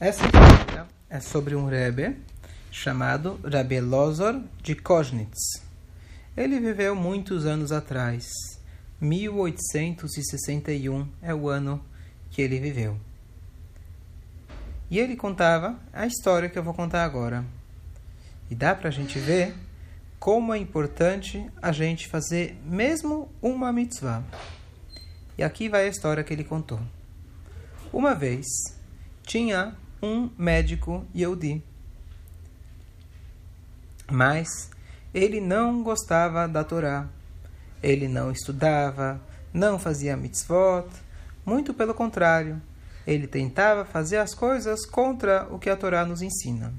Essa história é sobre um Rebbe chamado Rebbe Elazar de Kozhnitz. Ele viveu muitos anos atrás. 1861 é o ano que ele viveu. E ele contava a história que eu vou contar agora. E dá para a gente ver como é importante a gente fazer mesmo uma mitzvah. E aqui vai a história que ele contou. Uma vez, tinha um médico Yehudi, mas ele não gostava da Torá. Ele não estudava, não fazia mitzvot, muito pelo contrário. Ele tentava fazer as coisas contra o que a Torá nos ensina.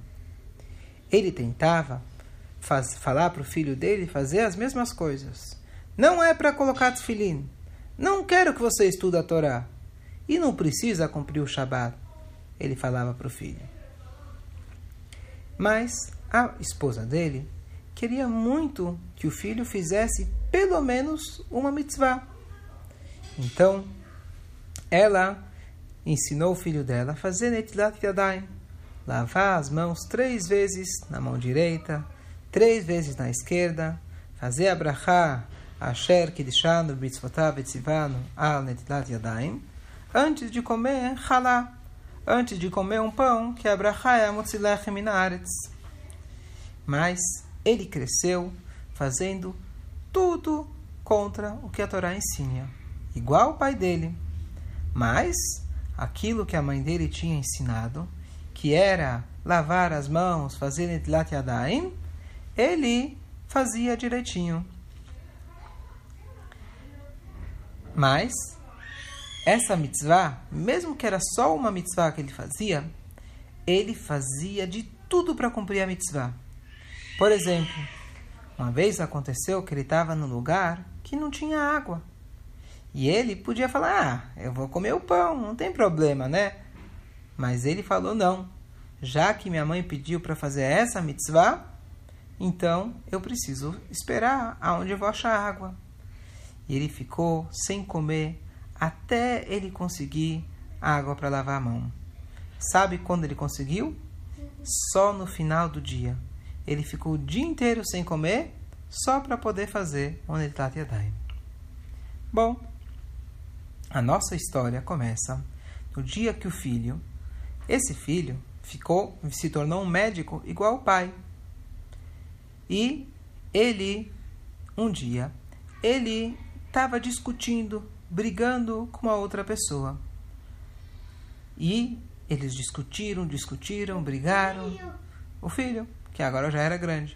Ele tentava falar para o filho dele fazer as mesmas coisas. Não é para colocar tefilim. Não quero que você estude a Torá. E não precisa cumprir o Shabat, ele falava para o filho. Mas a esposa dele queria muito que o filho fizesse pelo menos uma mitzvah. Então, ela ensinou o filho dela a fazer netilat yadayim, lavar as mãos 3 vezes na mão direita, 3 vezes na esquerda, fazer a brachá, asher kidishanu b'mitzvotav etzivanu al netilat yadayim, antes de comer halá, antes de comer um pão, que a brachá é HaMotzi Lechem Min HaAretz. Mas ele cresceu fazendo tudo contra o que a Torá ensina, igual o pai dele. Mas aquilo que a mãe dele tinha ensinado, que era lavar as mãos, fazer netilat yadayim, ele fazia direitinho. Mas essa mitzvah, mesmo que era só uma mitzvah que ele fazia de tudo para cumprir a mitzvah. Por exemplo, uma vez aconteceu que ele estava num lugar que não tinha água. E ele podia falar, eu vou comer o pão, não tem problema, né? Mas ele falou, não. Já que minha mãe pediu para fazer essa mitzvah, então eu preciso esperar aonde eu vou achar água. E ele ficou sem comer até ele conseguir água para lavar a mão. Sabe quando ele conseguiu? Só no final do dia. Ele ficou o dia inteiro sem comer, só para poder fazer o netilat yadayim. Bom, a nossa história começa no dia que o filho, se tornou um médico igual ao pai. E um dia, ele estava discutindo, brigando com a outra pessoa. E eles discutiram, brigaram. O filho, que agora já era grande.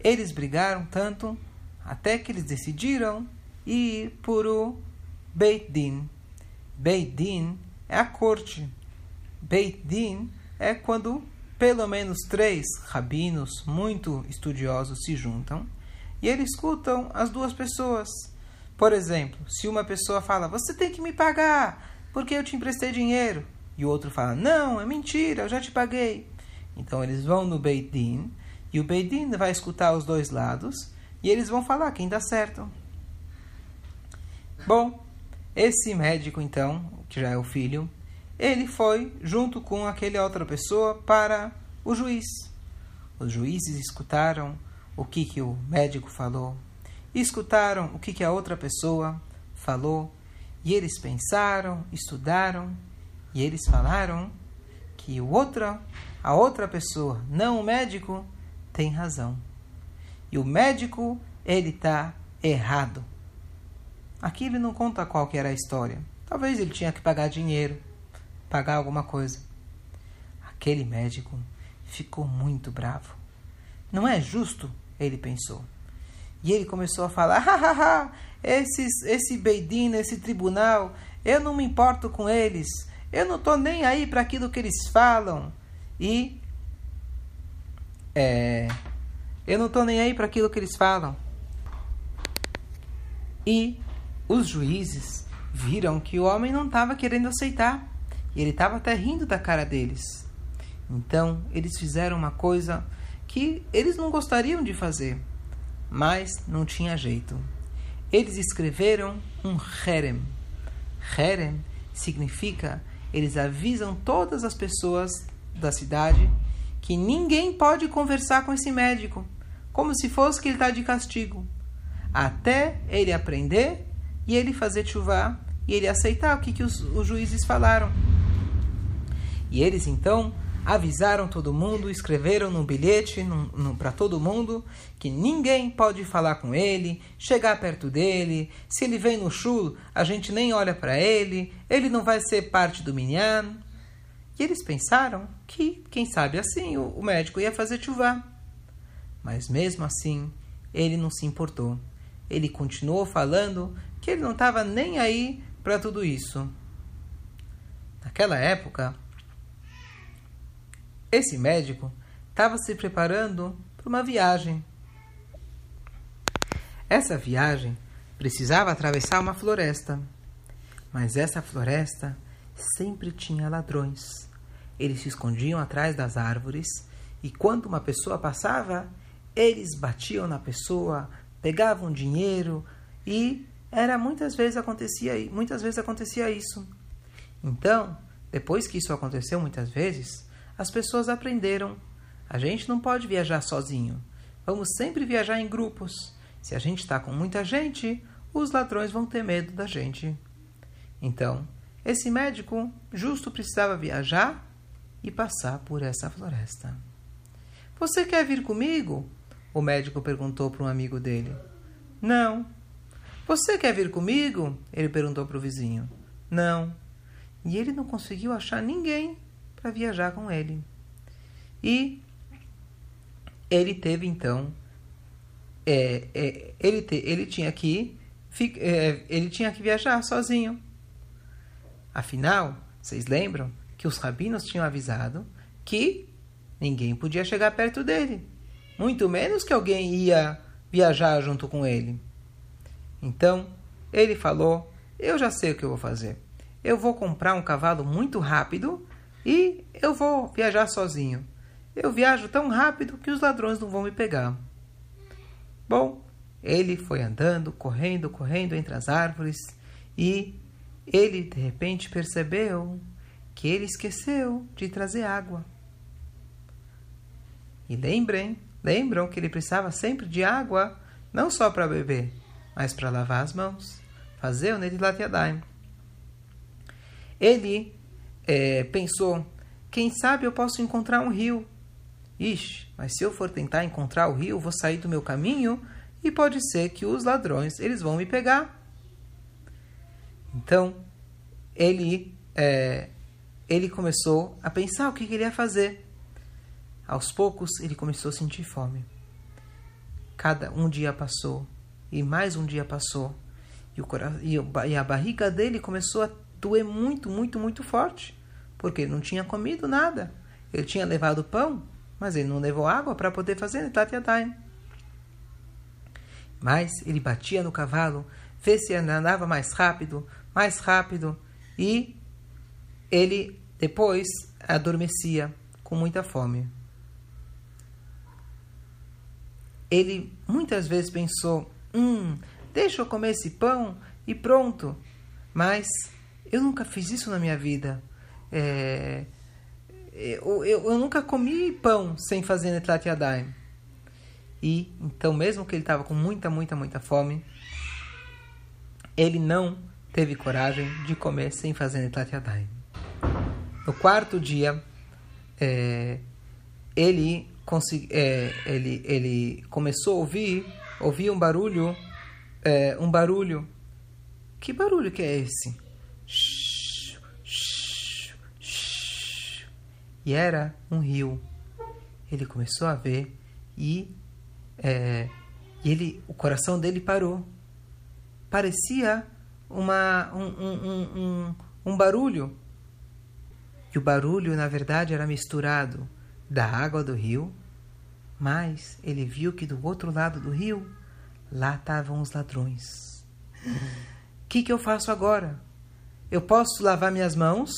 Eles brigaram tanto, até que eles decidiram ir por o Beit Din. Beit Din é a corte. Beit Din é quando pelo menos 3 rabinos muito estudiosos se juntam e eles escutam as 2 pessoas. Por exemplo, se uma pessoa fala, você tem que me pagar, porque eu te emprestei dinheiro. E o outro fala, não, é mentira, eu já te paguei. Então eles vão no Beit Din e o Beit Din vai escutar os 2 lados e eles vão falar quem dá certo. Bom, esse médico, então, que já é o filho, ele foi junto com aquela outra pessoa para o juiz. Os juízes escutaram o que o médico falou, escutaram o que a outra pessoa falou, e eles pensaram, estudaram, e eles falaram que a outra pessoa, não o médico, tem razão. E o médico, ele está errado. Aqui ele não conta qual que era a história. Talvez ele tinha que pagar dinheiro, pagar alguma coisa. Aquele médico ficou muito bravo. Não é justo, ele pensou. E ele começou a falar, hahaha, esse Beit Din, esse tribunal, eu não me importo com eles, eu não estou nem aí para aquilo que eles falam. E os juízes viram que o homem não estava querendo aceitar. E ele estava até rindo da cara deles. Então, eles fizeram uma coisa que eles não gostariam de fazer. Mas não tinha jeito. Eles escreveram um herem. Herem significa eles avisam todas as pessoas da cidade que ninguém pode conversar com esse médico, como se fosse que ele está de castigo, até ele aprender e ele fazer chuvá e ele aceitar o que os juízes falaram. E eles então avisaram todo mundo, escreveram num bilhete para todo mundo que ninguém pode falar com ele, chegar perto dele. Se ele vem no shul, a gente nem olha para ele, ele não vai ser parte do Minyan. E eles pensaram que, quem sabe assim, o médico ia fazer chuvá. Mas mesmo assim, ele não se importou. Ele continuou falando que ele não estava nem aí para tudo isso. Naquela época, esse médico estava se preparando para uma viagem. Essa viagem precisava atravessar uma floresta. Mas essa floresta sempre tinha ladrões. Eles se escondiam atrás das árvores e quando uma pessoa passava, eles batiam na pessoa, pegavam dinheiro e muitas vezes acontecia isso. Então, depois que isso aconteceu muitas vezes, as pessoas aprenderam. A gente não pode viajar sozinho. Vamos sempre viajar em grupos. Se a gente está com muita gente, os ladrões vão ter medo da gente. Então, esse médico justo precisava viajar e passar por essa floresta. Você quer vir comigo? O médico perguntou para um amigo dele. Não. Você quer vir comigo? Ele perguntou para o vizinho. Não. E ele não conseguiu achar ninguém para viajar com ele. E ele teve então, ele tinha que viajar sozinho. Afinal, vocês lembram que os rabinos tinham avisado que ninguém podia chegar perto dele, muito menos que alguém ia viajar junto com ele. Então, ele falou, eu já sei o que eu vou fazer. Eu vou comprar um cavalo muito rápido e eu vou viajar sozinho. Eu viajo tão rápido que os ladrões não vão me pegar. Bom, ele foi andando, correndo entre as árvores e ele, de repente, percebeu que ele esqueceu de trazer água. E lembram que ele precisava sempre de água, não só para beber, mas para lavar as mãos, fazer o netilat yadayim. Ele pensou, quem sabe eu posso encontrar um rio. Ixi, mas se eu for tentar encontrar o rio, vou sair do meu caminho e pode ser que os ladrões eles vão me pegar. Então, ele começou a pensar o que ele ia fazer. Aos poucos, ele começou a sentir fome. Um dia passou, e mais um dia passou, e a barriga dele começou a doer muito forte, porque ele não tinha comido nada. Ele tinha levado pão, mas ele não levou água para poder fazer netilat yadayim. Mas ele batia no cavalo, vê se andava mais rápido, e ele depois adormecia com muita fome. Ele muitas vezes pensou, deixa eu comer esse pão e pronto, mas eu nunca fiz isso na minha vida. Eu nunca comi pão sem fazer netilat yadayim. E então, mesmo que ele estava com muita fome, ele não teve coragem de comer sem fazer netilat yadayim. No quarto dia, ele começou a ouvir um barulho. Que barulho que é esse? E era um rio. Ele começou a ver e o coração dele parou. Parecia um barulho. E o barulho, na verdade, era misturado da água do rio, mas ele viu que do outro lado do rio, lá estavam os ladrões. Que eu faço agora? Eu posso lavar minhas mãos,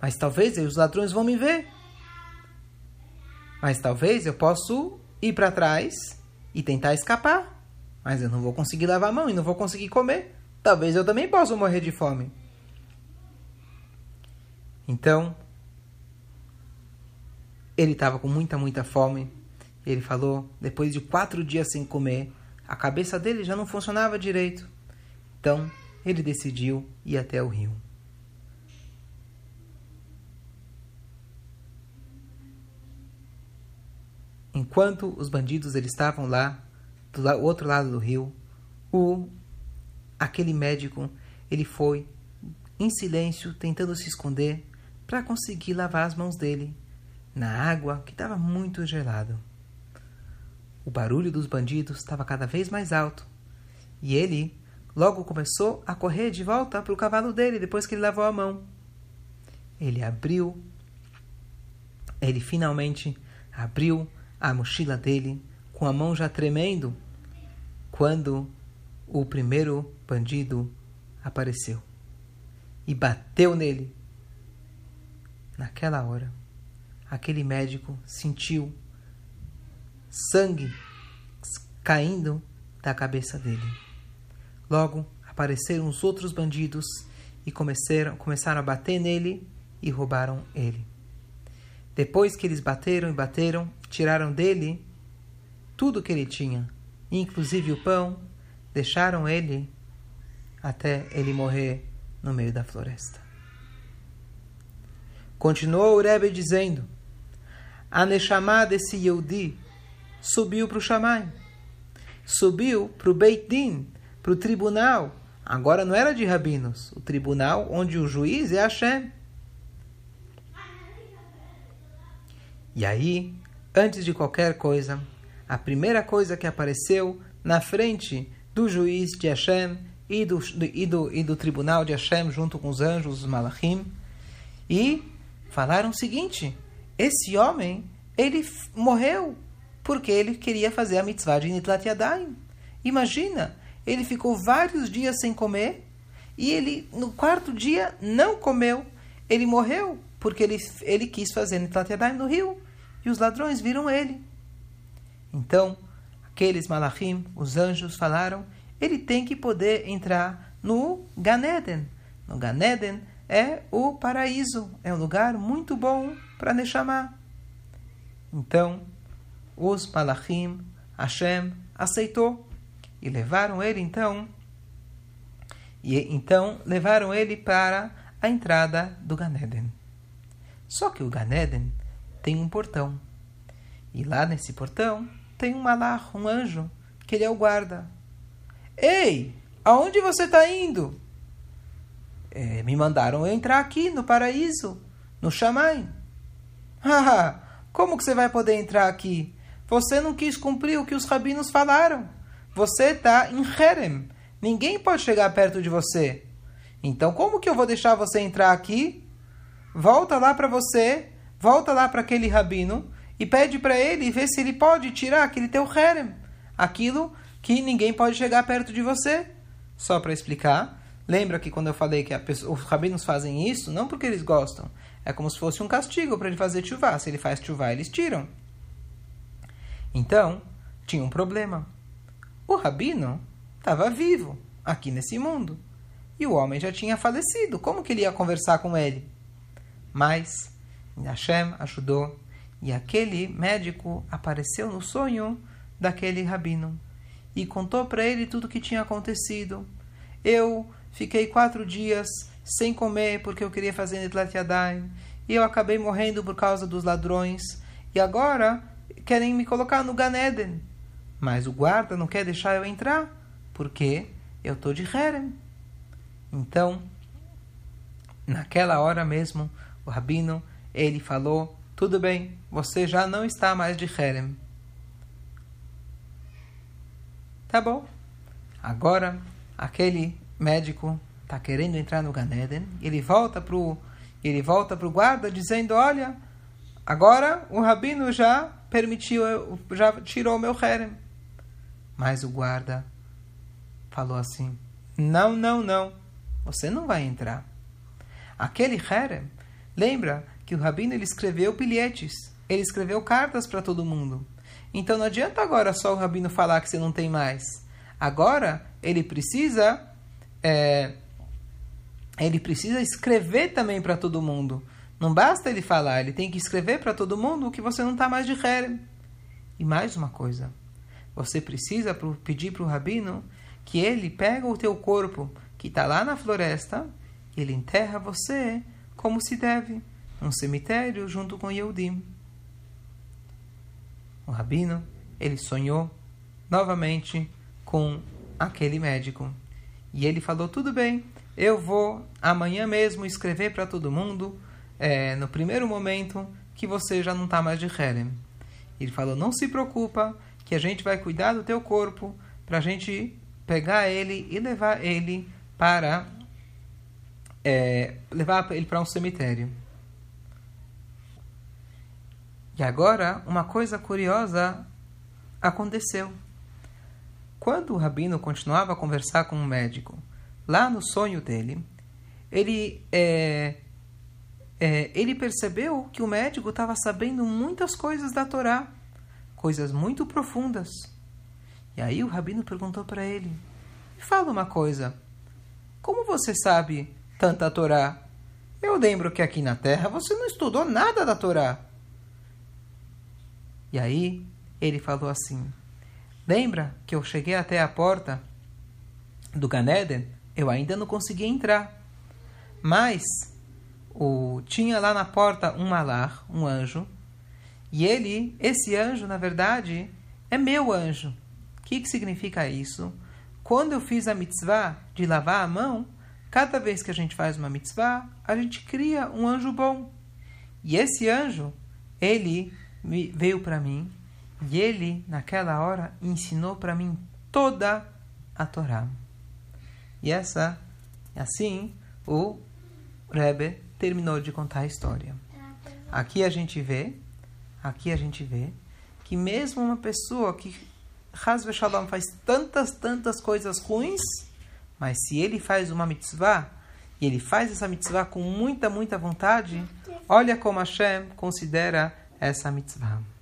mas talvez os ladrões vão me ver. Mas talvez eu posso ir para trás e tentar escapar. Mas eu não vou conseguir lavar a mão e não vou conseguir comer. Talvez eu também possa morrer de fome. Então, ele estava com muita fome. Ele falou, depois de 4 dias sem comer, a cabeça dele já não funcionava direito. Então, ele decidiu ir até o rio. Enquanto os bandidos eles estavam lá, do outro lado do rio, aquele médico ele foi em silêncio, tentando se esconder para conseguir lavar as mãos dele na água que estava muito gelada. O barulho dos bandidos estava cada vez mais alto e ele logo começou a correr de volta para o cavalo dele depois que ele lavou a mão. Ele finalmente abriu a mochila dele com a mão já tremendo quando o primeiro bandido apareceu e bateu nele. Naquela hora, aquele médico sentiu sangue caindo da cabeça dele. Logo, apareceram os outros bandidos e começaram a bater nele e roubaram ele. Depois que eles bateram, tiraram dele tudo que ele tinha, inclusive o pão, deixaram ele até ele morrer no meio da floresta. Continuou o Rebbe dizendo, a Neshama desse Yehudi subiu para o Shammai, subiu para o Beit Din, para o tribunal. Agora não era de rabinos, o tribunal onde o juiz é Hashem. E aí, antes de qualquer coisa, a primeira coisa que apareceu na frente do juiz de Hashem e do tribunal de Hashem, junto com os anjos, os Malachim, e falaram o seguinte, esse homem, ele morreu porque ele queria fazer a mitzvah de netilat yadayim. Imagina, ele ficou vários dias sem comer, e ele, no 4º dia, não comeu, ele morreu porque ele quis fazer netilat yadayim no rio, e os ladrões viram ele. Então, aqueles malachim, os anjos, falaram, ele tem que poder entrar no Gan Eden. No Gan Eden é o paraíso, é um lugar muito bom para Neshama. Então, os malachim, Hashem, aceitou e levaram ele para a entrada do Gan Eden. Só que o Gan Eden tem um portão, e lá nesse portão tem um malach, um anjo, que ele é o guarda. Ei, aonde você está indo? Me mandaram eu entrar aqui no paraíso, no Shammai. Ah, como que você vai poder entrar aqui? Você não quis cumprir o que os rabinos falaram. Você está em herem. Ninguém pode chegar perto de você. Então como que eu vou deixar você entrar aqui? Volta lá para aquele rabino e pede para ele e vê se ele pode tirar aquele teu herem, aquilo que ninguém pode chegar perto de você. Só para explicar, lembra que quando eu falei que os rabinos fazem isso, não porque eles gostam, é como se fosse um castigo para ele fazer chuvá. Se ele faz chuvá, eles tiram. Então, tinha um problema. O rabino estava vivo aqui nesse mundo, e o homem já tinha falecido. Como que ele ia conversar com ele? Mas Hashem ajudou, e aquele médico apareceu no sonho daquele rabino e contou para ele tudo o que tinha acontecido. Eu fiquei 4 dias sem comer porque eu queria fazer netilat yadayim, e eu acabei morrendo por causa dos ladrões, e agora querem me colocar no Gan Eden. Mas o guarda não quer deixar eu entrar porque eu estou de herem. Então, naquela hora mesmo, o rabino ele falou, tudo bem, você já não está mais de herem. Tá bom. Agora, aquele médico está querendo entrar no Gan Eden. Ele volta pro guarda dizendo, olha, agora o rabino já permitiu, já tirou o meu herem. Mas o guarda falou assim, não, você não vai entrar. Aquele herem, lembra que o rabino ele escreveu bilhetes, ele escreveu cartas para todo mundo. Então não adianta agora só o rabino falar que você não tem mais. Agora ele precisa escrever também para todo mundo. Não basta ele falar, ele tem que escrever para todo mundo que você não está mais de herem. E mais uma coisa, você precisa pedir para o rabino que ele pega o teu corpo, que está lá na floresta, e ele enterra você como se deve, num cemitério junto com Yehudi. O rabino, ele sonhou novamente com aquele médico. E ele falou, tudo bem, eu vou amanhã mesmo escrever para todo mundo, no primeiro momento, que você já não está mais de herem. Ele falou, não se preocupa, que a gente vai cuidar do teu corpo, para a gente pegar ele e levar ele para um cemitério. E agora, uma coisa curiosa aconteceu. Quando o rabino continuava a conversar com o médico, lá no sonho dele, ele percebeu que o médico estava sabendo muitas coisas da Torá, coisas muito profundas. E aí o rabino perguntou para ele, me fala uma coisa, como você sabe tanta Torá? Eu lembro que aqui na Terra você não estudou nada da Torá. E aí ele falou assim, lembra que eu cheguei até a porta do Gan Eden? Eu ainda não consegui entrar, mas tinha lá na porta um malach, um anjo, e esse anjo, na verdade, é meu anjo. O que significa isso? Quando eu fiz a mitzvah de lavar a mão, cada vez que a gente faz uma mitzvah, a gente cria um anjo bom. E esse anjo, ele veio para mim, e ele, naquela hora, ensinou para mim toda a Torá. E assim, o Rebbe terminou de contar a história. Aqui a gente vê que mesmo uma pessoa que faz tantas coisas ruins, mas se ele faz uma mitzvah, e ele faz essa mitzvah com muita vontade, olha como Hashem considera essa mitzvah.